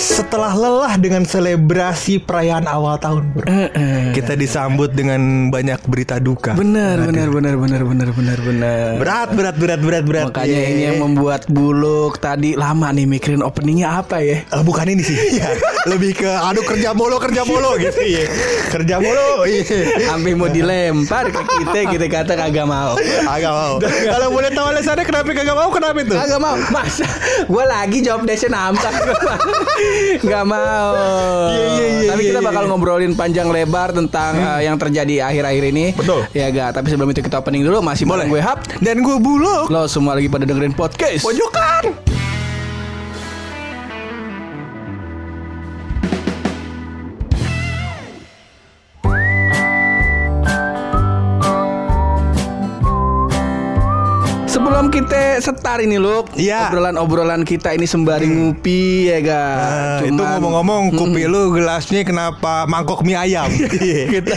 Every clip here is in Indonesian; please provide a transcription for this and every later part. Setelah lelah dengan selebrasi perayaan awal tahun, bro, kita disambut dengan banyak berita duka. Benar. Berat. Makanya ini yang membuat Buluk tadi lama nih mikirin openingnya apa ya? Bukan ini sih. Lebih ke aduh kerja molo gitu ya. Kerja molo. Sampai mau dilempar ke kita kata kagak mau. Kalau boleh tahu alasannya kenapa kagak mau? Kagak mau. Masa gue lagi job desk nampak. Gak mau. Tapi kita bakal ngobrolin panjang lebar tentang yang terjadi akhir-akhir ini. Betul. Ya gak. Tapi sebelum itu kita opening dulu. Masih boleh. Gue Hap dan gue Buluk. Lo semua lagi pada dengerin podcast Pojokan. Sebelum kita setar ini Luk, ya. Obrolan-obrolan kita ini sembari ngupi ya ga. Itu ngomong-ngomong kupi lu gelasnya kenapa mangkok mie ayam? Kita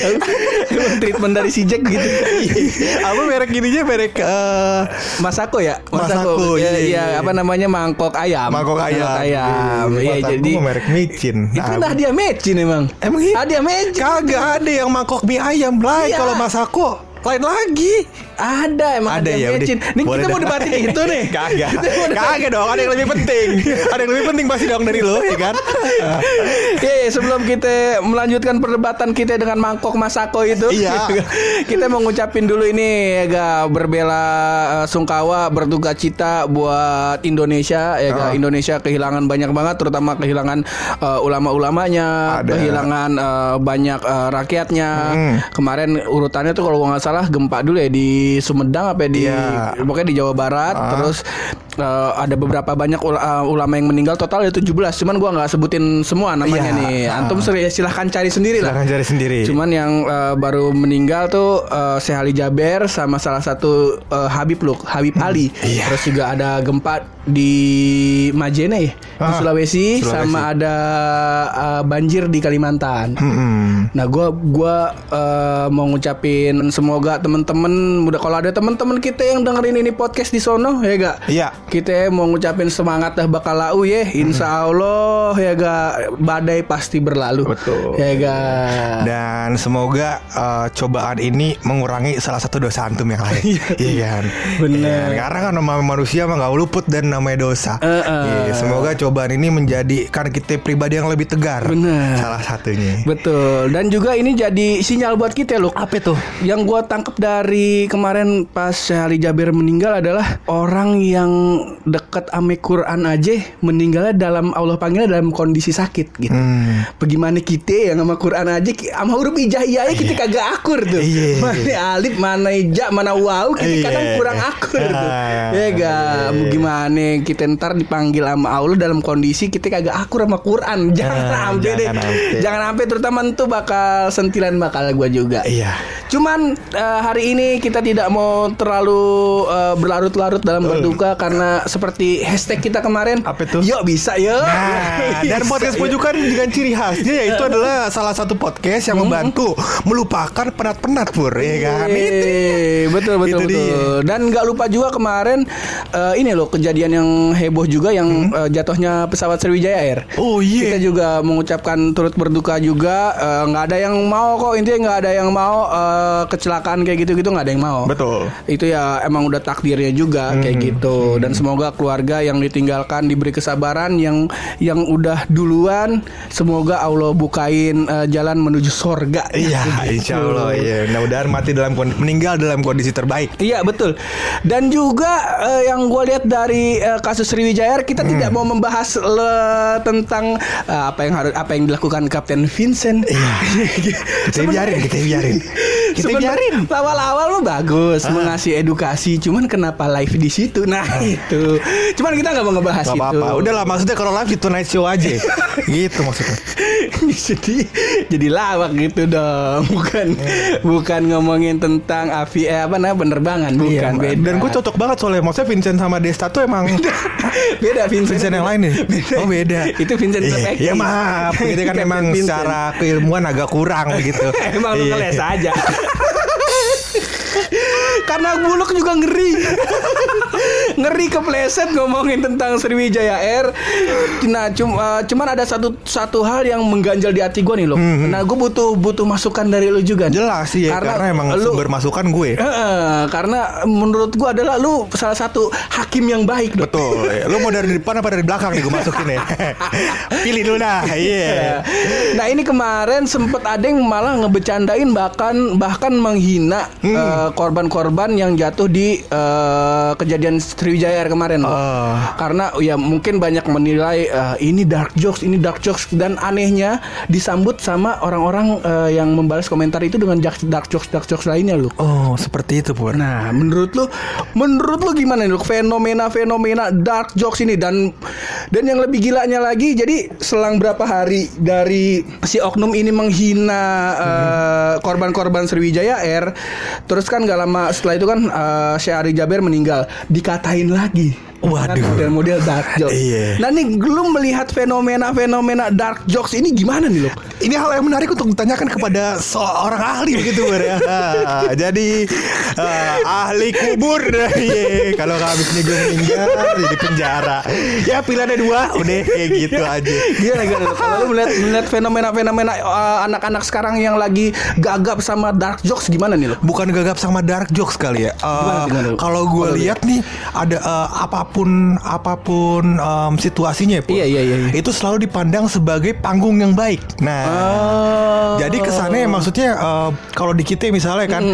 treatment dari si Jack gitu. Apa merek ininya merek Masako ya? Masako. Iya, apa namanya mangkok ayam. Mangkok ayam. Iya jadi merek micin. Itu dah dia micin emang. Emang gitu. Ada micin. Kagak ada yang mangkok mie ayam lah ya. Kalau Masako lain lagi. Ada emang ada ya, mecin. Nih kita mau debatin itu nih. Kagak dong, ada yang lebih penting. Ada yang lebih penting pasti dong dari lo, ya kan? Oke, sebelum kita melanjutkan perdebatan kita dengan mangkok Masako itu, iya. Kita mau ngucapin dulu ini ya ga, berbela sungkawa, berduka cita buat Indonesia ya ga. Indonesia kehilangan banyak banget, terutama kehilangan ulama-ulamanya, kehilangan banyak rakyatnya. Kemarin urutannya tuh kalau nggak salah gempa dulu ya di Sumedang apa ya pokoknya di Jawa Barat. Terus ada beberapa banyak ulama yang meninggal, total ada 17. Cuman gue nggak sebutin semua namanya nih. Antum silahkan cari sendiri lah. Cuman yang baru meninggal tuh Syekh Ali Jaber sama salah satu Habib Luk, Habib Ali. Terus juga ada gempa di Majene di Sulawesi, sama ada banjir di Kalimantan. Nah gue mau ngucapin semoga teman-teman, udah kalau ada teman-teman kita yang dengerin ini podcast di sono ya gak? Iya. Kita mau ngucapin semangat dah bakal lau ya, insya Allah ya gak, badai pasti berlalu. Betul. Ya gak. Dan semoga cobaan ini mengurangi salah satu dosa antum yang lain. Iya kan? Bener. Ya, karena kan manusia mah gak luput dan namanya dosa. Ya, semoga cobaan ini menjadikan kita pribadi yang lebih tegar. Bener. Salah satunya. Betul. Dan juga ini jadi sinyal buat kita loh. Apa tuh? Yang gue tangkap dari kemarin pas Syekh Ali Jaber meninggal adalah orang yang dekat ame Quran aja meninggalnya dalam Allah panggilnya dalam kondisi sakit gitu. Bagaimana kita yang sama Quran aja sama huruf hijaiyah kita kagak akur tuh. Mana alif, mana hija, mana waw kita kadang kurang akur tuh. Ya gak. Gimana kita ntar dipanggil sama Allah dalam kondisi kita kagak akur sama Quran. Jangan sampai deh. Jangan sampai, terutama itu bakal sentilan bakal gue juga. Iya. Cuman hari ini kita tidak mau terlalu berlarut-larut dalam berduka karena seperti hashtag kita kemarin. Apa itu? Yuk bisa yuk. Nah, dan podcast Pojokan dengan ciri khasnya yaitu adalah salah satu podcast yang membantu melupakan penat-penat pur ya kan. Betul. Dan nggak lupa juga kemarin ini loh kejadian yang heboh juga yang jatuhnya pesawat Sriwijaya Air. Oh iya. Kita juga mengucapkan turut berduka juga. Nggak ada yang mau kok, intinya nggak ada yang mau kecelakaan kayak gitu-gitu nggak ada yang mau. Betul. Itu ya emang udah takdirnya juga kayak gitu. Dan semoga keluarga yang ditinggalkan diberi kesabaran, yang udah duluan semoga Allah bukain jalan menuju sorga. Iya, insya Allah. Iya. Mudah-mudahan meninggal dalam kondisi terbaik. Iya betul. Dan juga yang gue lihat dari kasus Sriwijaya Air, kita tidak mau membahas tentang apa yang dilakukan Kapten Vincent. Iya. Kita biarin. Sebenarnya awal-awal mah bagus mengasih edukasi, cuman kenapa live di situ? Nah itu, cuman kita nggak mau ngebahas itu. Apa-apa. Udahlah, maksudnya kalau live di Tonight Show aja, gitu maksudnya. Jadi lawak gitu dong, bukan ngomongin tentang penerbangan, bukan. Iya, dan gue cocok banget soalnya, maksudnya Vincent sama Desta tuh emang beda. Vincent yang lain nih. Oh beda. Itu Vincent perfect. Ya maaf, kita kan emang secara keilmuan agak kurang begitu. Emang lu ngeles aja. Karena buluk juga ngeri. Ngeri kepleset ngomongin tentang Sriwijaya Air. Nah, cuman ada satu hal yang mengganjal di hati gue nih loh. Nah, gue butuh masukan dari lo juga. Jelas sih ya, karena emang lu, sumber masukan gue. Karena menurut gue adalah lu salah satu hakim yang baik. Loh. Betul. Lu mau dari depan apa dari belakang nih gue masukin ya. Pilih dulu dah. Yeah. Nah, ini kemarin sempet ada yang malah ngebecandain bahkan menghina korban-korban yang jatuh di kejadian Sriwijaya Air kemarin loh. Karena ya mungkin banyak menilai ini dark jokes dan anehnya disambut sama orang-orang yang membalas komentar itu dengan dark jokes lainnya loh. Oh, seperti itu, Pur. Nah, menurut lu gimana nih fenomena dark jokes ini dan yang lebih gilanya lagi, jadi selang berapa hari dari si oknum ini menghina korban-korban Sriwijaya Air, terus kan gak lama setelah itu kan Syekh Ali Jaber meninggal, dikatain lagi. Waduh, model dark jokes. Iya. Nah nih, lu melihat fenomena dark jokes ini gimana nih, Luk? Ini hal yang menarik untuk ditanyakan kepada seorang ahli begitu, Bro. Jadi ahli kubur. Iya. Kalau habis ini gue meninggal di penjara. Ya pilihannya dua, udah kayak gitu aja. Iya, kalau lu melihat fenomena anak-anak sekarang yang lagi gagap sama dark jokes gimana nih, Luk? Bukan gagap sama dark jokes kali ya. Kalau gue lihat nih ada apapun situasinya, Pur, iya. Itu selalu dipandang sebagai panggung yang baik. Nah, jadi kesannya maksudnya kalau di kita misalnya kan,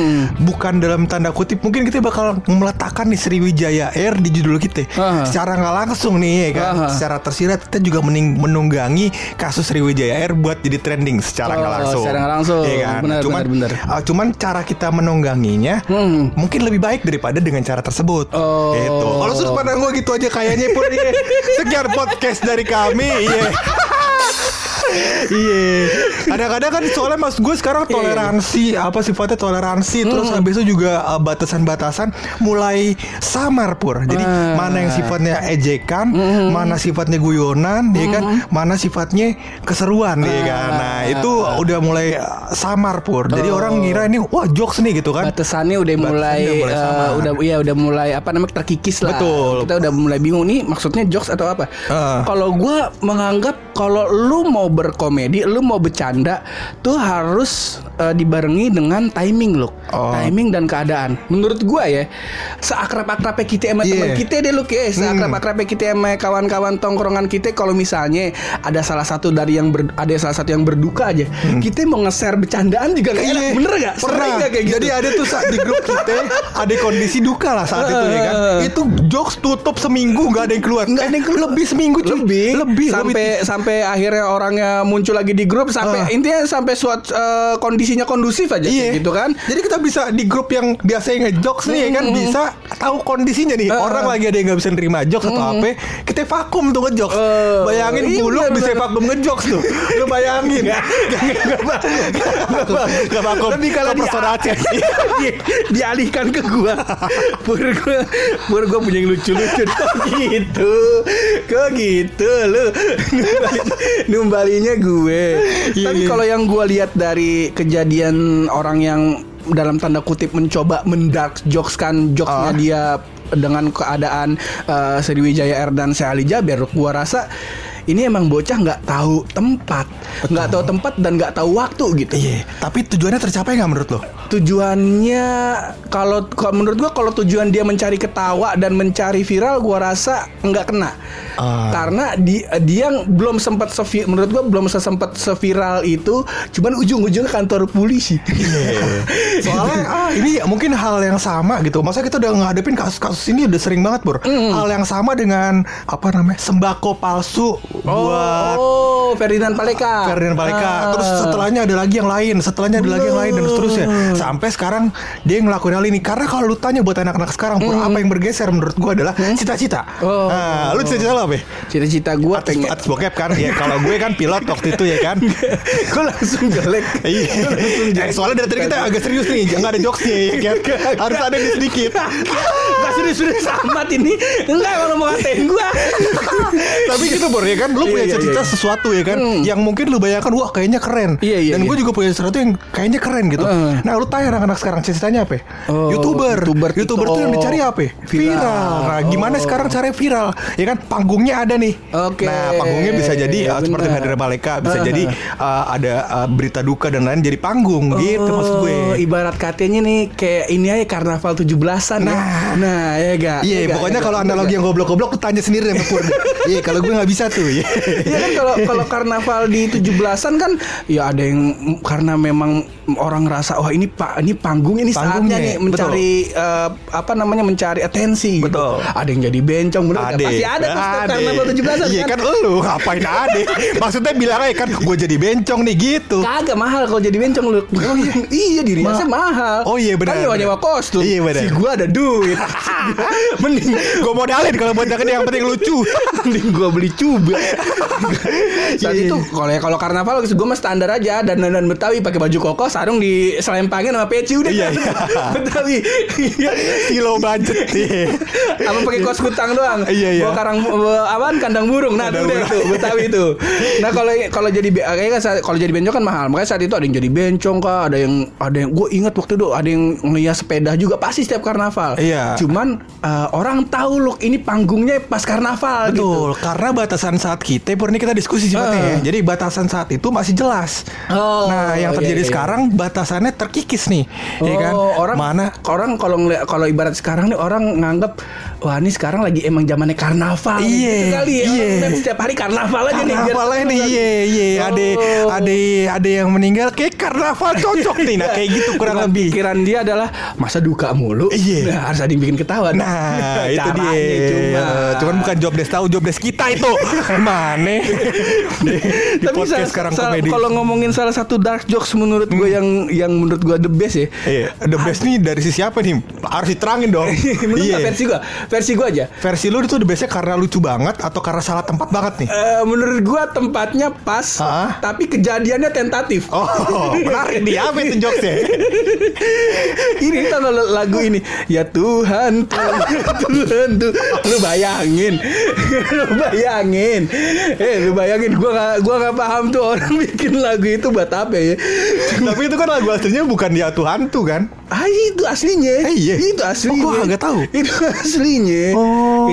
bukan dalam tanda kutip, mungkin kita bakal meletakkan di Sriwijaya Air di judul kita. Secara nggak langsung nih, kan, secara tersirat kita juga menunggangi kasus Sriwijaya Air buat jadi trending secara nggak langsung. Secara nggak langsung, iya kan? Benar. Cuman cara kita menungganginya mungkin lebih baik daripada dengan cara tersebut. Itu. Kalau sudut pandang gue gitu aja kayaknya, Pur. Iya. Sekian podcast dari kami. Iya. Iya. Kadang-kadang kan soalnya mas gue sekarang toleransi, apa sifatnya toleransi, terus habis itu juga batasan-batasan mulai samar, Pur. Jadi mana yang sifatnya ejekan, mana sifatnya guyonan, ya kan, mana sifatnya keseruan, ya kan. Nah, itu udah mulai samar, Pur. Jadi orang ngira ini wah jokes nih gitu kan. Batasannya udah mulai samar. Udah mulai apa namanya terkikis lah. Betul. Kita udah mulai bingung nih maksudnya jokes atau apa. Kalau gue menganggap kalau lu mau berkomedi, lu mau bercanda tuh harus dibarengi dengan timing, Luk. Timing dan keadaan. Menurut gua ya, seakrab-akrabnya kita sama teman kita deh, Luk, ya. Seakrab-akrabnya kita sama kawan-kawan tongkrongan kita, kalau misalnya ada salah satu yang berduka aja, kita mau nge-share bercandaan juga kayak enak. Bener enggak? Sering enggak kayak gitu? Jadi ada tuh di grup kita ada kondisi duka lah saat itu ya kan. Itu jokes tutup seminggu enggak ada yang keluar. Lebih seminggu lebih sampai akhirnya orangnya muncul lagi di grup sampai intinya sampai suatu kondisinya kondusif aja gitu kan. Jadi kita bisa di grup yang biasanya ngejokes nih kan bisa tahu kondisinya nih. Orang lagi ada yang enggak bisa nerima jokes atau HP, kita vakum tuh ngejokes. Bayangin buluk bisa vakum ngejokes tuh. Lu bayangin. Enggak vakum. Tapi kalau personal aja dialihkan ke gua. Pur gua punya yang lucu-lucu gitu. Kok gitu lu. Numbalinya gue. Tapi kalau yang gue lihat dari kejadian orang yang dalam tanda kutip mencoba mendark jokeskan jokesnya dia dengan keadaan Sriwijaya Air dan Syekh Ali Jaber, gue rasa ini emang bocah nggak tahu tempat, dan nggak tahu waktu gitu. Iya. Tapi tujuannya tercapai nggak menurut lo? Tujuannya kalau menurut gua kalau tujuan dia mencari ketawa dan mencari viral, gua rasa nggak kena. Karena dia belum sempat seviral itu, cuman ujung-ujungnya kantor polisi. Iya. Soalnya ini mungkin hal yang sama gitu. Masa kita udah ngadepin kasus-kasus ini udah sering banget, Bro. Hal yang sama dengan apa namanya sembako palsu. Buat Ferdinand Paleka. Terus setelahnya ada lagi yang lain, dan seterusnya. Sampai sekarang dia ngelakuin hal ini. Karena kalau lu tanya buat anak-anak sekarang, apa yang bergeser menurut gue adalah cita-cita. Lu cita-cita lo apa? Cita-cita gue pengen artis bokep kan. Ya kalau gue kan pilot waktu itu ya kan. Gue langsung jelek. Soalnya dari tadi kita agak serius nih, nggak ada jokesnya ya kan. Harus ada di sedikit. Gak serius-serius amat ini. Enggak, kalau mau ngatain gue. Tapi gitu, Bor, ya kan. kan lu punya cerita sesuatu ya kan yang mungkin lu bayangkan wah kayaknya keren. Dan gue juga punya sesuatu yang kayaknya keren gitu. Nah lu tanya anak-anak sekarang ceritanya apa? YouTuber tuh yang dicari apa? Viral. Nah gimana sekarang caranya viral? Ya kan panggungnya ada nih. Nah panggungnya bisa jadi seperti Ferdinand Paleka, bisa jadi ada berita duka dan lain jadi panggung gitu maksud gue. Ibarat katanya nih kayak ini aja karnaval 17-an. Nah ya gak. Iya pokoknya kalau analogi yang goblok-goblok tuh tanya sendiri sama Purdi. Iya kalau gue nggak bisa tuh. Iya kan kalau karnaval di 17-an kan ya ada yang karena memang orang ngerasa wah ini panggung ini saatnya nih mencari mencari atensi gitu. Ada yang jadi bencong bener kan? Pasti ada tuh karnaval 17-an. Iya kan lu ngapain ade? Maksudnya bilang aja kan gue jadi bencong nih gitu. Kagak mahal kalau jadi bencong lu. Iya dirinya mahal. Oh iya benar. Kan nyewa kostum. Iya benar. Si gue ada duit. Mending gue modalin kalau buat yang penting lucu. Mending gue beli cuba. Saat itu kalau karnaval gue mah standar aja dan Betawi pakai baju koko, sarung diselempangin sama peci udah. Iya. Betawi. Kilo budget nih. Apa pakai kos kutang doang. Iya. Bawa kandang burung. Nah, itu tuh Betawi itu. Nah, kalau jadi bencong kan mahal. Makanya saat itu ada yang jadi bencong kah, ada yang gue ingat waktu itu ada yang ngelias sepeda juga pasti setiap karnaval. Iya. Cuman orang tahu loh ini panggungnya pas karnaval. Betul, gitu. Karena batasan saat kita diskusi sebenarnya. Jadi batasan saat itu masih jelas. Nah, yang terjadi sekarang batasannya terkikis nih. Iya kan? Orang kalau ibarat sekarang nih orang nganggap wah ini sekarang lagi emang zamannya karnaval. Iya. Gitu kali ya. Orang setiap hari karnaval aja nih. Karnaval aja nih. Iya. Ada yang meninggal kayak karnaval cocok nih. Nah, kayak gitu kurang lebih. Pikiran dia adalah masa duka mulu. Iya. Nah, harus ada yang bikin ketawa. Nah, itu dia. Cuman bukan job desk tahu, job desk kita itu. Mana? Di podcast sekarang komedi. Kalau ngomongin salah satu dark jokes menurut gue yang menurut gue the best ya. Iya, the best nih dari sisi apa nih? Harus diterangin dong. Menurut versi gue aja. Versi lu itu the bestnya karena lucu banget atau karena salah tempat banget nih? Menurut gue tempatnya pas, tapi kejadiannya tentatif. Oh, menarik nih. Apa itu jokesnya? Ini kita lagu ini. Ya Tuhan, Tuhan tuh. Lu bayangin. Gue gak paham tuh orang bikin lagu itu buat apa ya. Tapi itu kan lagu aslinya bukan Ya Tuhan tuh kan. Itu aslinya. Itu aslinya. Gue gak tahu. Itu aslinya.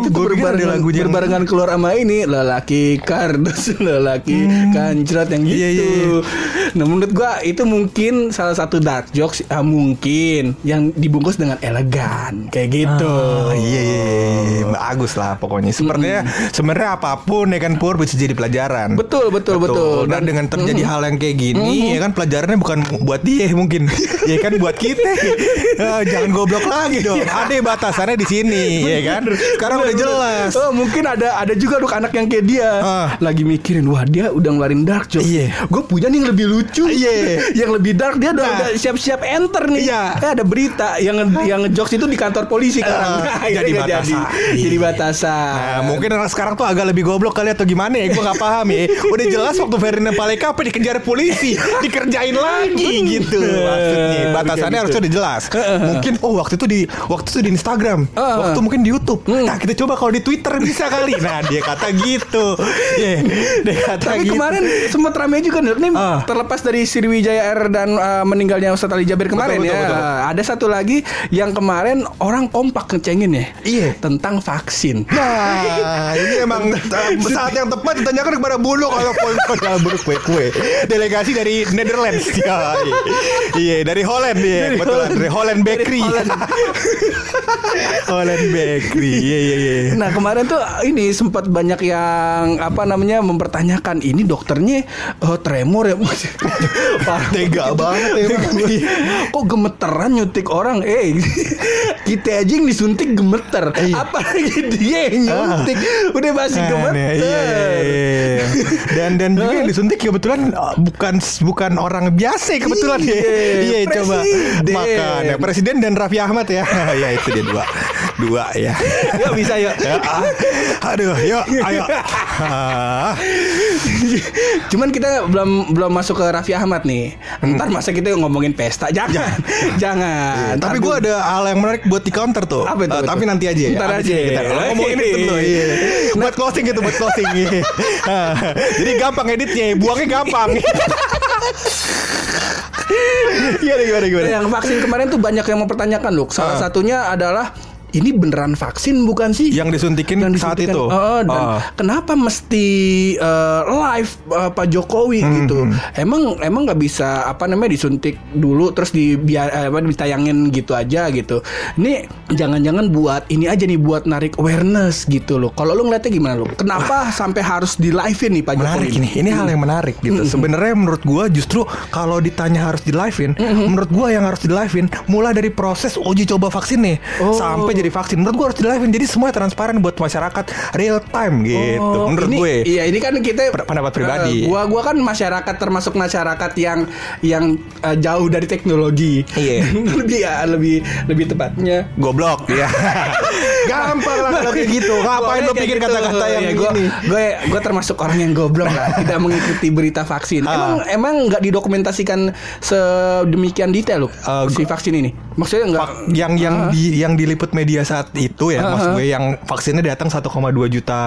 Itu tuh berbarengan keluar sama ini lelaki kardus, lelaki kancret yang gitu. Nah menurut gue itu mungkin salah satu dark jokes mungkin yang dibungkus dengan elegan kayak gitu. Bagus lah pokoknya. Sebenarnya apapun ya kan Pur bisa jadi pelajaran. Betul. Dan dengan terjadi hal yang kayak gini ya kan pelajarannya bukan buat dia mungkin. Ya kan buat kita. Jangan goblok lagi dong. Ada batasannya di sini ya kan. Sekarang udah jelas. Oh, mungkin ada juga duk anak yang kayak dia lagi mikirin wah dia udah ngeluarin dark joke. Gue punya nih yang lebih lucu. Yang lebih dark dia udah siap-siap enter nih. Ada berita yang ngejokes itu di kantor polisi kan. Jadi batasan. Jadi batasan. Nah, mungkin orang sekarang tuh agak lebih goblok kali atau gimana ya. Gue gak paham ya. Udah jelas waktu Ferdinand Paleka apa dikejar polisi, dikerjain lagi gitu. Maksudnya batasannya harusnya udah jelas. Mungkin waktu itu di Instagram, waktu mungkin di YouTube. Nah kita coba kalau di Twitter bisa kali. Nah dia kata gitu. Tapi kemarin sempat ramai juga nih, terlepas dari Sriwijaya Air dan meninggalnya Syekh Ali Jaber kemarin. Betul. Ada satu lagi yang kemarin orang kompak ngecengin ya. Iya. Tentang vaksin. Nah ini emang saat yang tepat ditanyakan kepada Buluk kalau poin-poin kalau Buluk kue-kue. Delegasi dari Netherlands. Iya dari Holland ya. Betul dari Holland Bakery. Holland Bakery. Iya. Nah kemarin tuh ini sempat banyak yang mempertanyakan ini dokternya tremor ya. Tega banget emang. Kok gemeteran nyuntik orang. Kita aja yang disuntik gemeter. Apalagi dia yang nyuntik. Udah masih gemeter. Iya. Dan juga yang disuntik kebetulan bukan orang biasa kebetulan ya. Iya coba. Makanya presiden dan Raffi Ahmad ya. Itu dia dua. dua ya. Yuk bisa yuk. Ya, aduh, yuk ayo. Cuman kita belum masuk ke Raffi Ahmad nih. Ntar masa kita ngomongin pesta, jangan. Tapi gue ada hal yang menarik buat di counter tuh. Apa itu? Tapi nanti aja. Ntar aja. Kita ngomongin itu dulu. Buat closing gitu, buat closing. Jadi gampang editnya, buangnya gampang. Gimana? Yang vaksin kemarin tuh banyak yang mempertanyakan loh. Salah satunya adalah ini beneran vaksin bukan sih? Yang disuntikin saat itu. Dan kenapa mesti live Pak Jokowi gitu? Emang nggak bisa disuntik dulu terus ditayangin gitu aja gitu. Ini jangan-jangan buat ini aja nih, buat narik awareness gitu loh. Kalau lu ngeliatnya gimana lu? Kenapa sampai harus di live-in nih Pak Jokowi? Ini hal yang menarik gitu. Sebenarnya menurut gua justru kalau ditanya harus di live-in, menurut gua yang harus di live-in mulai dari proses uji coba vaksin nih sampai jadi vaksin. Menurut gue harus di-live-in, jadi semua transparan buat masyarakat real time gitu. Menurut gue. Iya, ini kan kita pendapat pribadi. Gua kan masyarakat, termasuk masyarakat yang jauh dari teknologi. Iya. lebih tepatnya goblok ya. Gampang lah kalau kayak gitu. Ngapain lo pikir kata-kata yang gini? Gue termasuk orang yang goblok lah, tidak mengikuti berita vaksin. Emang enggak didokumentasikan sedemikian detail loh si vaksin ini. Maksudnya enggak yang diliput media saat itu ya, maksud gue yang vaksinnya datang 1,2 juta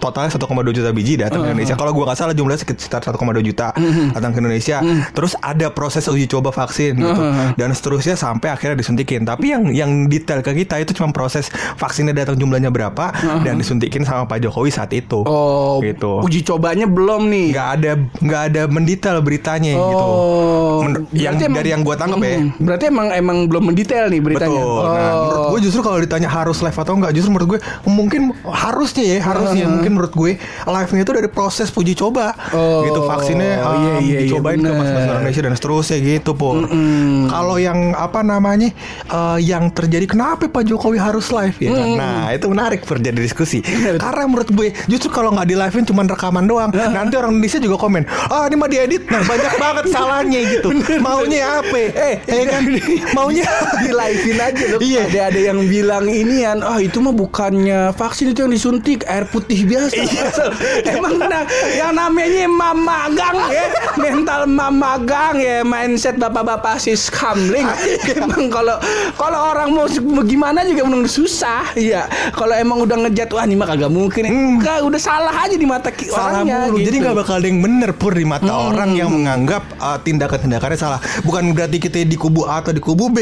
totalnya 1,2 juta biji datang ke Indonesia. Kalau gue nggak salah jumlahnya sekitar 1,2 juta datang ke Indonesia. Terus ada proses uji coba vaksin gitu dan seterusnya sampai akhirnya disuntikin. Tapi yang detail ke kita itu cuma proses vaksinnya datang jumlahnya berapa dan disuntikin sama Pak Jokowi saat itu. Oh, gitu. Uji cobanya belum nih. Nggak ada mendetail beritanya gitu. Dari yang gue tangkap ya. Berarti emang belum mendetail nih beritanya. Betul. Nah, menurut gue justru kalau ditanya harus live atau enggak, justru menurut gue mungkin harusnya mungkin menurut gue live-nya itu dari proses uji coba gitu, vaksinnya dicobain ke masyarakat Indonesia dan seterusnya gitu pun. Kalau yang yang terjadi kenapa Pak Jokowi harus live ya? Nah, itu menarik terjadi diskusi. Karena menurut gue justru kalau nggak di live-in cuma rekaman doang, nanti orang Indonesia juga komen, ini mah diedit, nah banyak banget salahnya gitu. Maunya apa? Kan maunya di live-in aja loh. Ada yang bilang inian, itu mah bukannya vaksin, itu yang disuntik air putih biasa. Emang yang namanya mamagang ya, mental mamagang ya, mindset bapak-bapak sis kamling. Emang kalau orang mau gimana juga emang susah. Iya, kalau emang udah ngejat wah ini mah kagak mungkin. Udah salah aja di mata orangnya. Gitu. Jadi nggak bakal ada yang bener pur di mata orang yang menganggap tindakan-tindakannya salah. Bukan berarti kita di kubu A atau di kubu B.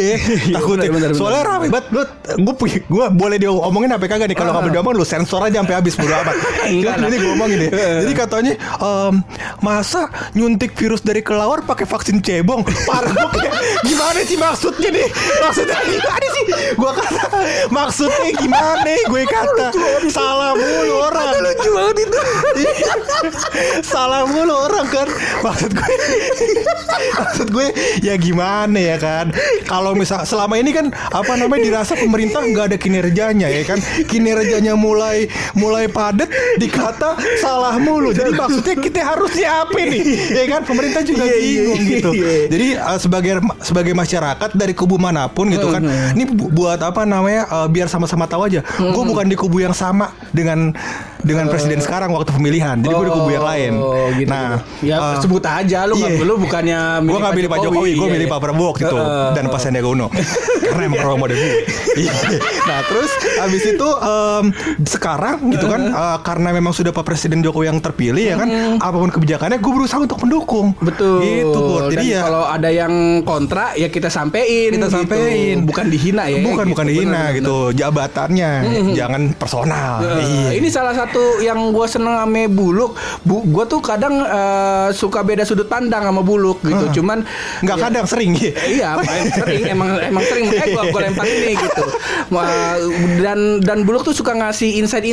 Takutnya. Soalnya rame banget, gue boleh diomongin apa kagak nih? Kalau kamu diomong lu sensor aja sampai habis, bodo amat. Jadi gue omongin deh. Jadi katanya masa nyuntik virus dari kelelawar pakai vaksin cebong? Parah. Gimana sih maksudnya nih? Maksudnya gimana sih? Gue kata maksudnya gimana? Gue kata salah mulu orang. Lucu banget itu. Salah mulu orang kan. Maksud gue ya gimana ya kan? Kalau misal selama ini kan dirasa pemerintah nggak ada kinerjanya ya kan, kinerjanya mulai padat dikata salah mulu. Jadi maksudnya kita harus siapin nih ya kan, pemerintah juga bingung gitu. Jadi sebagai masyarakat dari kubu manapun gitu kan, ini buat biar sama-sama tahu aja. Gue bukan di kubu yang sama dengan presiden sekarang waktu pemilihan. Jadi gue di kubu yang lain. Gitu, nah, sebut aja lu bukannya milih. Gue nggak milih Pak Jokowi, gue milih Pak Prabowo gitu dan Pak Sandiaga Uno. Karena emang orang model gue. Nah, terus abis itu sekarang gitu kan, karena memang sudah Pak Presiden Jokowi yang terpilih ya kan, apapun kebijakannya gue berusaha untuk mendukung. Betul. Gitu. Jadi dan kalau ada yang kontra ya kita sampein. Gitu. Bukan dihina ya. Bukan dihina gitu. Jabatannya jangan personal. Ini salah satu yang gue seneng sama Buluk. Gue tuh kadang suka beda sudut pandang sama Buluk gitu. Cuman nggak kadang sering. Iya, sering emang sering. Gue lempar ini gitu. Dan Buluk tuh suka ngasih insight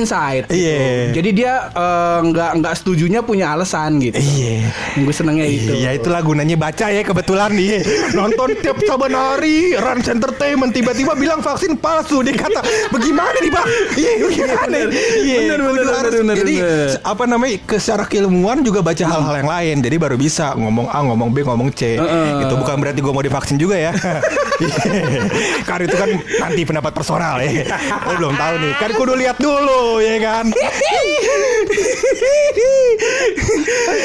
gitu. Jadi dia nggak setujunya punya alasan gitu. Gue senengnya itu. Ya itulah gunanya baca ya, kebetulan nih nonton tiap saban hari Rans Entertainment tiba-tiba bilang vaksin palsu. Dia kata bagaimana nih Pak? Iya, bener. benar. Jadi apa namanya, secara keilmuan juga baca hal-hal yang lain. Jadi baru bisa ngomong A, ngomong B, ngomong C. Itu bukan berarti gue mau divaksin juga ya. Karena itu kan nanti pendapat personal ya. Gue belum tahu nih. Kan kudu lihat dulu ya kan.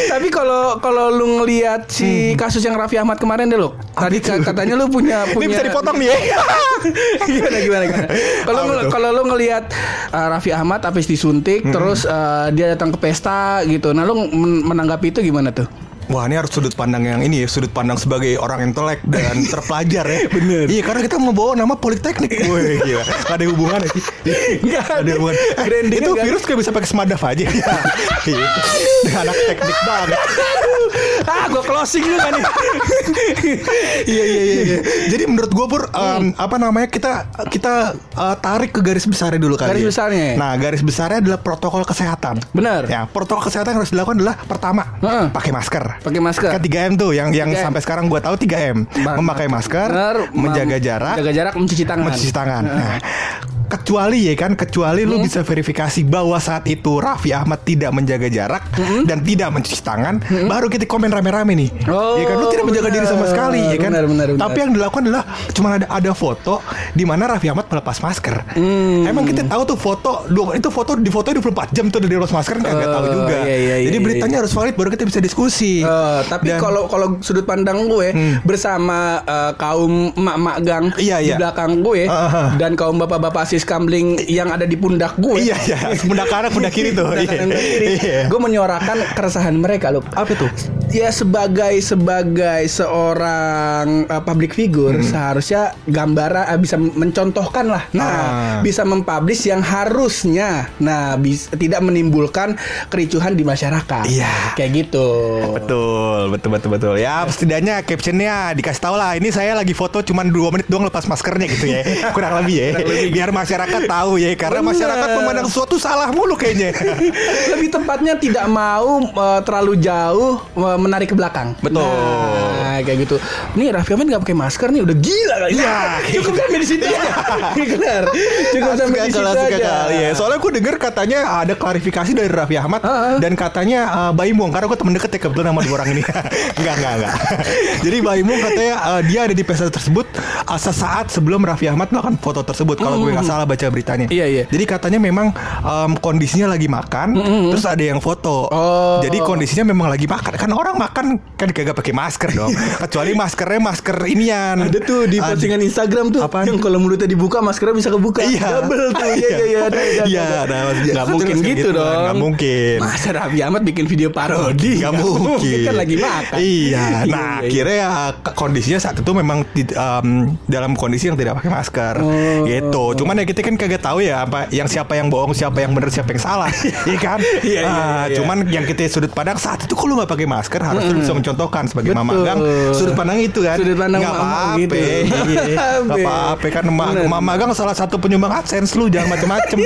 Tapi kalau lu ngelihat si kasus yang Raffi Ahmad kemarin deh, lo tadi katanya lu punya ini bisa dipotong nih ya. gimana kalau lu ngelihat Raffi Ahmad habis disuntik terus dia datang ke pesta gitu, nah lu menanggapi itu gimana tuh? Wah, ini harus sudut pandang yang ini ya, sudut pandang sebagai orang intelek dan terpelajar ya. Bener. Iya, karena kita membawa nama politeknik. Wih, gila. Gak ada hubungannya sih. Gak ada hubungan. Itu virus kayak bisa pakai semadaf aja. Iya. Anak teknik banget. Gue closing juga nih. Iya. Jadi menurut gue Pur, apa namanya, kita tarik ke garis besarnya dulu kali. Garis besarnya. Ya? Nah, garis besarnya adalah protokol kesehatan. Benar. Ya, protokol kesehatan yang harus dilakukan adalah pertama, pakai masker. Kan 3M tuh yang 3M. Sampai sekarang gue tahu 3M. Memakai masker, menjaga jarak, mencuci tangan. Nah, kecuali lu bisa verifikasi bahwa saat itu Raffi Ahmad tidak menjaga jarak dan tidak mencuci tangan, baru kita komen rame-rame nih. Oh, ya kan, lu tidak menjaga diri sama sekali, ya kan. Benar. Tapi yang dilakukan adalah cuma ada foto di mana Raffi Ahmad melepas masker. Emang kita tahu tuh foto di foto 24 jam tuh udah dilepas masker, nggak tahu juga. Jadi beritanya harus valid baru kita bisa diskusi. Tapi kalau sudut pandang gue bersama kaum emak-emak gang di belakang gue dan kaum bapak-bapak skambling yang ada di pundak gue. Iya. Pundak kanan, pundak kiri tuh. Gue menyuarakan keresahan mereka loh. Apa tuh? Ya, sebagai seorang public figure seharusnya gambaran bisa mencontohkan lah. Nah, bisa mempublish yang harusnya. Nah, tidak menimbulkan kericuhan di masyarakat. Iya. Kayak gitu. Betul. Ya, setidaknya captionnya dikasih tahu lah. Ini saya lagi foto cuman 2 menit doang lepas maskernya gitu ya. Kurang lebih ya. Biar masyarakat tahu ya, karena masyarakat memandang sesuatu salah mulu kayaknya. Lebih tepatnya tidak mau terlalu jauh menarik ke belakang. Betul. Nah, kayak gitu. Nih Raffi Ahmad enggak pakai masker nih, udah gila kali. Ya, cukup sampai di situ aja. Benar. Cukup sampai di situ aja. Ya, soalnya gue denger katanya ada klarifikasi dari Raffi Ahmad dan katanya Baim Wong, karena gue teman deket ya kebetulan sama dua orang ini. Enggak. Jadi Baim Wong katanya dia ada di pesta tersebut sesaat sebelum Raffi Ahmad melakukan foto tersebut, kalau gue nggak salah baca beritanya. Iya. Jadi katanya memang kondisinya lagi makan, terus ada yang foto. Oh. Jadi kondisinya memang lagi makan. Kan orang makan kan kagak pakai masker dong. Kecuali maskernya masker inian. Ada tuh di postingan Instagram tuh. Apaan? Yang kalau mulutnya dibuka maskernya bisa kebuka. Iya. Double tuh. Iya. Nggak mungkin gitu dong. Nggak mungkin. Masa Raffi Ahmad bikin video parodi? Nggak mungkin. Kan lagi makan. Iya. Nah, akhirnya kondisinya saat itu memang dalam kondisi yang tidak pakai masker. Gitu. Cuman ya kita kan kagak tahu ya apa yang siapa yang bohong, siapa yang benar, siapa yang salah. Iya kan? Iya. Cuman yang kita sudut pandang saat itu kalau nggak pakai masker harus bisa mencontohkan sebagai mama gang. Sudut pandang itu kan. Sudut pandang gak apa-apa gitu. Gak apa-apa kan mama gang salah satu penyumbang AdSense lu, jangan macam-macam.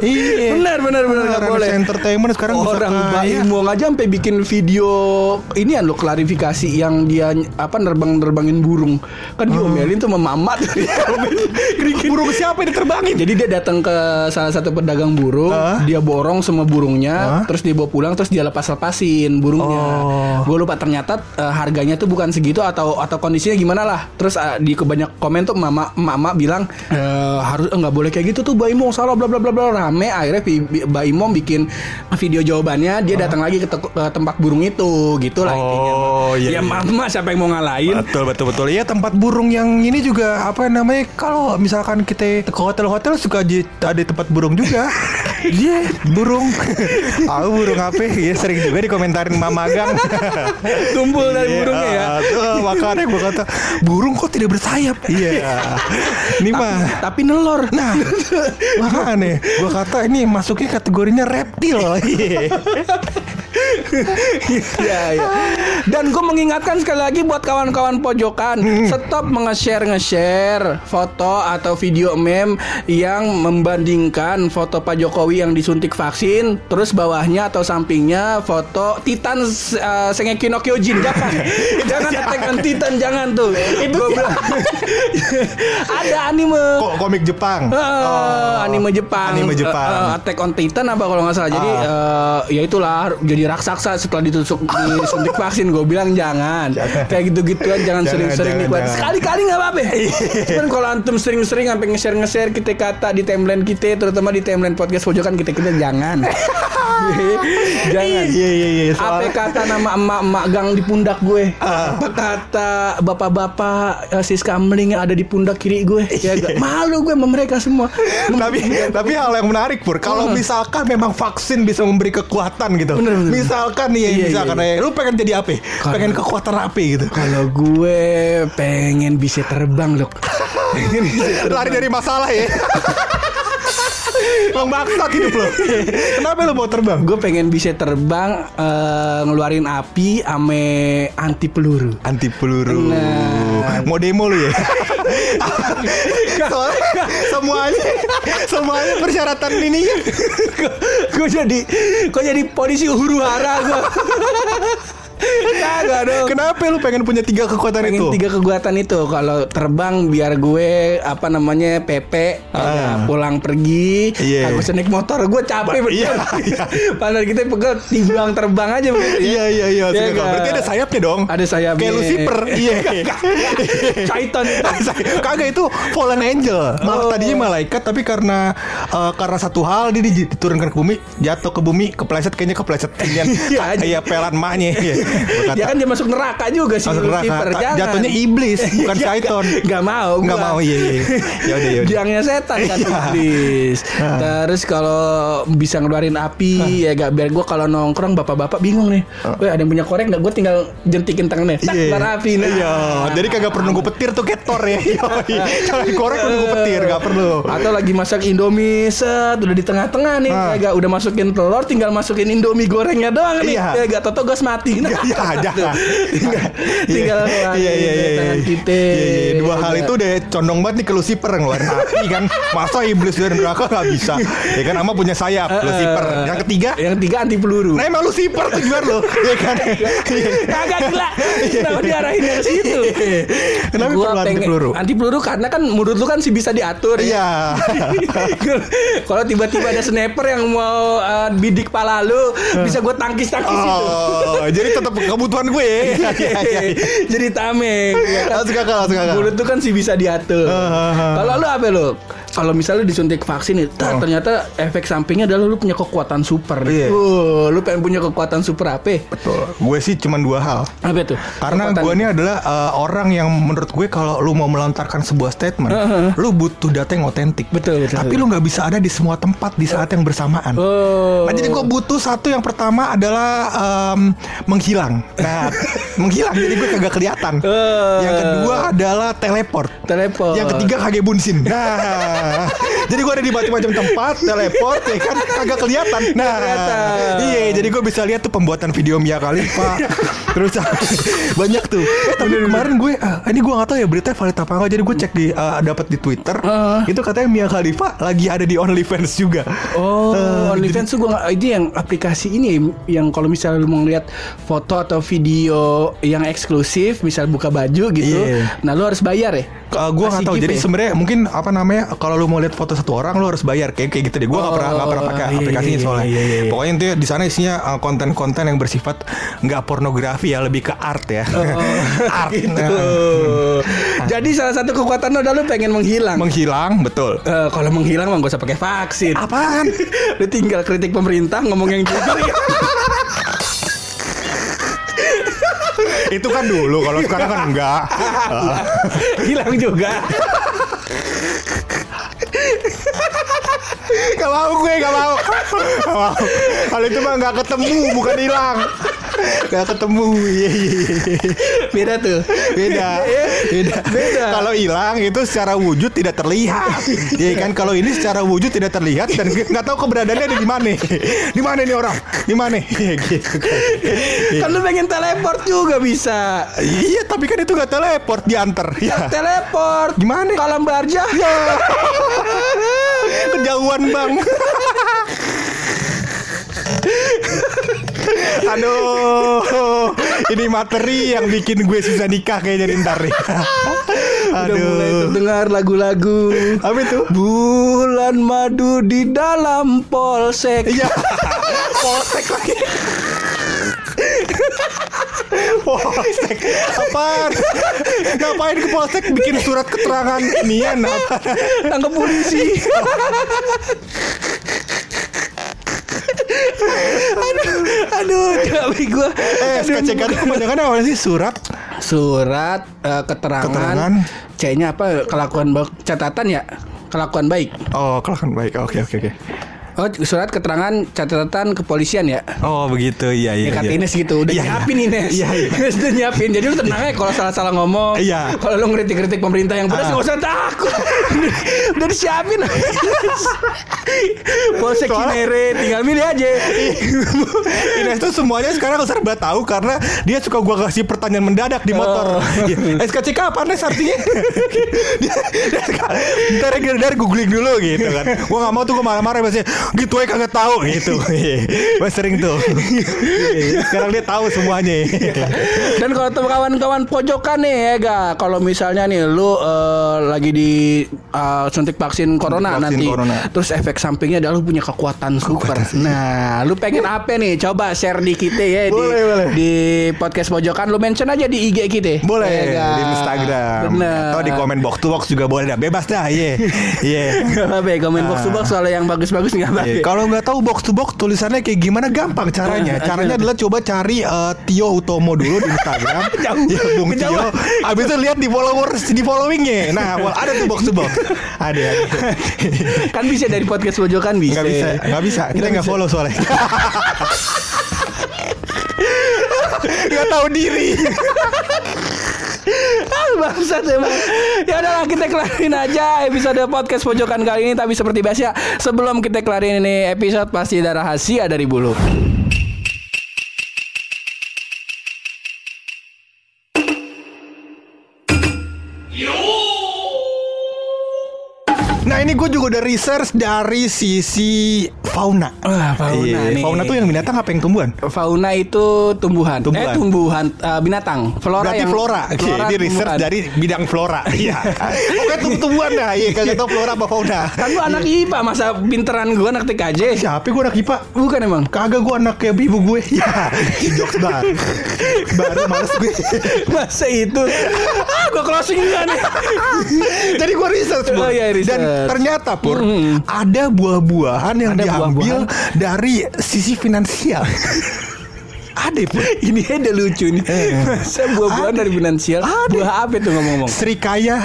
Iya. Benar enggak boleh. Entertainment sekarang orang Baim Wong aja sampai bikin video inian lo, klarifikasi yang dia nerbangin burung. Kan diomelin tuh mamamat. Burung siapa yang diterbangin? Jadi dia datang ke salah satu pedagang burung, dia borong semua burungnya, terus dia bawa pulang, terus dia lepas-lepasin burungnya. Oh. Gue lupa, ternyata harganya tuh bukan segitu atau kondisinya gimana lah. Terus di kebanyak komen tuh mama bilang harus nggak boleh kayak gitu tuh, Baim Wong salah bla bla bla bla, rame. Akhirnya Baim Wong bikin video jawabannya, dia datang lagi ke tempat burung itu, gitulah intinya. Oh iya. Ya mama siapa yang mau ngalahin? Betul. Ya tempat burung yang ini juga apa namanya, kalau misalkan kita ke hotel suka ada tempat burung juga. Iya, burung. Aku burung apa? Ya sering juga dikomentarin mama gang. Tumpul dari burungnya ya. Makanya gue kata burung kok tidak bersayap. Iya. Ini mah tapi nelor. Nah, makanya gue kata ini masuknya kategorinya reptil. Ya. Dan gue mengingatkan sekali lagi buat kawan-kawan pojokan, stop nge-share foto atau video meme yang membandingkan foto Pak Jokowi yang disuntik vaksin, terus bawahnya atau sampingnya foto Titan Shingeki no Kyojin. Jangan, jangan Attack on Titan, jangan tuh. Itu ada anime komik Jepang. Anime Jepang. Attack on Titan apa kalau nggak salah. Jadi ya itulah, jadi raksasa setelah ditusuk disuntik vaksin. Gue bilang jangan. Kayak gitu-gituan jangan sering-sering dikuat. Sekali-kali nggak apa-apa. Cuman kalau antum sering-sering sampai nge-share kita kata di timeline kita, terutama di timeline podcast pojokan kita jangan. Jangan. Iya. Apa kata nama emak-emak gang di pundak gue? Apa kata bapak-bapak sis kamling yang ada di pundak kiri gue? Ya, malu gue sama mereka semua. Tapi hal yang menarik Pur, kalau misalkan memang vaksin bisa memberi kekuatan gitu. Bener. Misalkan nih ya, lu pengen jadi apa? Pengen kekuatan apa gitu? Kalau gue pengen bisa terbang, Luk. Lari dari masalah ya. Bang bangsat hidup lo. Kenapa lo mau terbang? Gue pengen bisa terbang, ngeluarin api ame anti peluru. Nah. Mau demo lo ya? Soalnya semuanya persyaratan ini. Gue jadi polisi huru hara gue. Enggak dong. Kenapa lu pengen punya tiga kekuatan itu? Kalau terbang biar gue PP pulang pergi. Aku naik motor gue capek betul. Iya. Padahal kita pegel terbang aja begitu. Iya. Berarti ada sayapnya dong. Ada sayapnya. Kayak Lucifer. Iya. Titan. Kagak, itu fallen angel. Tadinya malaikat tapi karena satu hal dia diturunkan ke bumi, jatuh ke bumi, kepleset. Iya, pelan mahnya. Dia kan dia masuk neraka juga sih. Masuk neraka. Jatuhnya iblis, bukan syaiton. Gak mau. Iya. Yaudah. Diangnya setan kan iblis. Terus kalau bisa ngeluarin api ya gak, biar gue kalau nongkrong bapak-bapak bingung nih. Weh, ada yang punya korek gak? Gue tinggal jentikin tangannya. Tak keluar api. Iya. Jadi kagak perlu nunggu petir tuh ketor ya. Kalau korek nunggu petir gak perlu. Atau lagi masak indomie set, udah di tengah-tengah nih, kagak udah masukin telur, tinggal masukin indomie gorengnya doang nih. Ya gak tau gas mati. Tinggal dua hal itu udah condong banget nih ke Lucifer, ngeluarin api kan. Masa iblis dari neraka gak bisa ya kan, ama punya sayap Lucifer. Yang ketiga anti peluru. Nah emang Lucifer tujuan lo ya kan. Kagak gila. Kenapa diarahin ke situ? Kenapa perlu anti peluru? Anti peluru karena kan menurut lu kan sih bisa diatur. Iya. Kalau tiba-tiba ada sniper yang mau bidik pala lu, bisa gue tangkis itu. Jadi tetap kebutuhan gue ya. Jadi tameng. Langsung kakak. Mulut tuh kan sih bisa diatur. Kalau lu apa lu? Kalau misalnya disuntik vaksin itu ternyata efek sampingnya adalah lu punya kekuatan super. Yeah. Lu pengen punya kekuatan super apa? Betul. Gue sih cuma dua hal. Apa tuh? Karena gue ini adalah orang yang menurut gue kalau lu mau melontarkan sebuah statement, lu butuh data yang otentik. Betul. Tapi lu nggak bisa ada di semua tempat di saat yang bersamaan. Nah jadi gue butuh satu yang pertama adalah menghilang. Nah, jadi gue kagak kelihatan. Yang kedua adalah teleport. Yang ketiga kage bunsin. Nah. Jadi gue ada di macam-macam tempat, teleport ya kan, kagak kelihatan. Nah, iya, jadi gue bisa lihat tuh pembuatan video Mia Khalifa. Terus banyak tuh. Tapi kemarin gue, ini gue nggak tahu ya beritanya valid apa enggak. Jadi gue cek di dapat di Twitter, itu katanya Mia Khalifa lagi ada di Onlyfans juga. Onlyfans tuh gue nggak, ini yang aplikasi ini yang kalau misalnya lu mau ngeliat foto atau video yang eksklusif, misal buka baju gitu, nah lu harus bayar ya. Gue nggak tahu. Jadi sebenarnya mungkin kalau lu mau lihat foto satu orang lu harus bayar kayak gitu deh. Gue nggak pernah pakai aplikasinya soalnya. Iya. Pokoknya intinya di sana isinya konten-konten yang bersifat nggak pornografi ya, lebih ke art ya. Art gitu. Jadi salah satu kekuatan lo adalah lu pengen menghilang. Menghilang, betul. Kalau menghilang mah gak usah pakai vaksin. Apaan? Lu tinggal kritik pemerintah, ngomong yang jujur. Ya. Itu kan dulu, kalau sekarang kan enggak. Hilang juga. Gak mau. Kalau itu mah gak ketemu, bukan hilang. Gak ketemu. Beda tuh. Beda. Kalau hilang itu secara wujud tidak terlihat. Ya kan, kalau ini secara wujud tidak terlihat dan nggak tahu keberadaannya ada di mana. Di mana nih orang? Di mana? Kan lu pengen teleport juga bisa. Iya, tapi kan itu nggak teleport, diantar. Ya. Teleport. Gimana? Kalam barja. Ya. Kejauhan bang. Aduh, ini materi yang bikin gue susah nikah kayaknya ntar nih. Aduh. Udah mulai terdengar lagu-lagu. Apa itu? Bulan madu di dalam polsek. Iya. Polsek lagi. Polsek apaan? Ngapain ke polsek bikin surat keterangan nian apa? Tangkap polisi. Aduh, capek gue. SKCK itu kepanjangan apa sih? Surat keterangan. C-nya apa? Kelakuan catatan ya? Kelakuan baik. Oh, kelakuan baik. Oke. Oh, surat keterangan catatan kepolisian ya? Oh, begitu. Iya. Ya, Ines gitu. Udah nyiapin Ines. Iya. Ines udah nyiapin. Jadi lu tenang aja kalau salah-salah ngomong. Iya. Kalau lu ngeritik-ngeritik pemerintah yang pedas enggak usah takut. Udah disiapin. Polsek Cinere tinggal milih aja. Ines tuh semuanya sekarang serba tahu karena dia suka gua kasih pertanyaan mendadak di motor. SKCK apa Ines artinya? Ntar googling dulu gitu kan. Gua enggak mau tuh gua marah-marah pasti. Gitu aja kagak tahu gitu. Mas sering tuh. Sekarang dia tahu semuanya. Dan kalau kawan-kawan pojokan nih ya, gak, kalau misalnya nih lu lagi di suntik vaksin corona vaksin nanti. Corona. Terus efek sampingnya adalah lu punya kekuatan super. Nah, lu pengen apa nih? Coba share di kita ya. Boleh. Di podcast pojokan lu mention aja di IG kita. Boleh. Ya, di Instagram. Bener. Atau di komen box to box juga boleh dah. Bebas dah. Iya. Baik, komen box to box soal yang bagus-bagus. Kalau nggak tahu box to box tulisannya kayak gimana, gampang caranya adalah coba cari Tio Utomo dulu di Instagram. Ya, Bung Tio. Abis itu lihat di followers, di followingnya. Nah, ada tuh box to box. Ada. Kan bisa dari podcast pojokan bisa. Nggak bisa. Kita nggak follow soalnya. Nggak tahu diri. Bangsat emang. Ya udahlah, kita kelarin aja episode podcast pojokan kali ini. Tapi seperti biasa, sebelum kita kelarin ini episode, pasti ada rahasia dari Bulu. Nah, ini gue juga udah research dari sisi fauna. Fauna nih. Fauna tuh yang binatang apa yang tumbuhan? Fauna itu tumbuhan. Binatang. Flora. Berarti yang flora. Ini research dari bidang flora. Iya. Oke, tumbuhan dah. Iya, kagak tahu flora apa fauna. Kan lu anak IPA, masa pinteran gue anak TKJ. Siapa gue anak IPA? Bukan emang. Kagak, gue anak kayak ibu gue. Ya, jokes banget. Baru males gue. Masa itu. Gue closing kan. Jadi gue research. Oh iya, research. Ternyata Pur, ada buah-buahan yang ada diambil buah-buahan dari sisi finansial. Ada Pur. Ini ada lucu nih. Saya buah-buahan dari finansial. Buah apa itu ngomong-ngomong? Srikaya.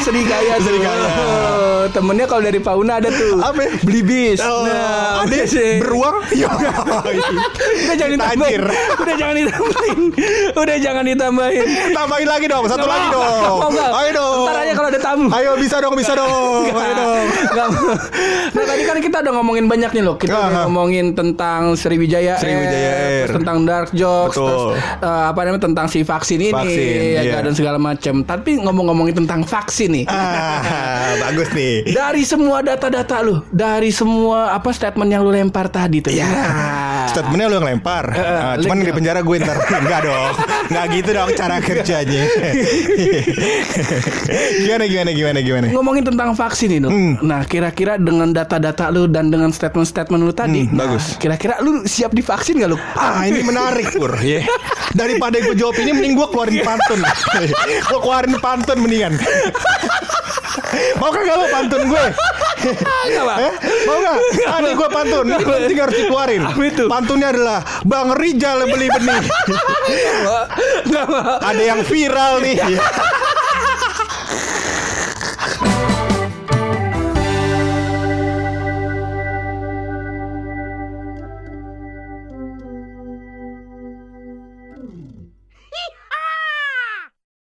Srikaya. Temennya kalau dari fauna ada tuh. Apa? Belibis. Nah, ada sih. Beruang. Udah jangan ditambahin. Tambahin lagi dong. Satu lagi dong. Ayo dong. Ntar aja kalau ada tamu. Ayo bisa dong. Ayo dong. Nah, tadi kan kita udah ngomongin banyak nih loh. Kita udah ngomongin tentang Sriwijaya Air. Tentang dark jokes. Terus tentang si vaksin ini ya, dan segala macam. Tapi ngomongin tentang vaksin nih. Bagus nih. Dari semua data-data lu, dari semua statement yang lu lempar tadi tuh. Iya. Statementnya lu yang lempar. Cuman di penjara gue ntar. Enggak dong. Enggak gitu dong cara kerjanya. Gimana? Ngomongin tentang vaksin nih lu. Nah, kira-kira dengan data-data lu dan dengan statement-statement lu tadi, bagus. Kira-kira lu siap divaksin gak lu? Ini menarik, Pur. Yeah. Daripada gue jawab ini, mending gue keluarin pantun mendingan. Mau kagak lo pantun gue? Mau gak? Ini gue pantun. Ini penting harus dikeluarin. Pantunnya adalah Bang Rijal beli benih. Ada yang viral nih.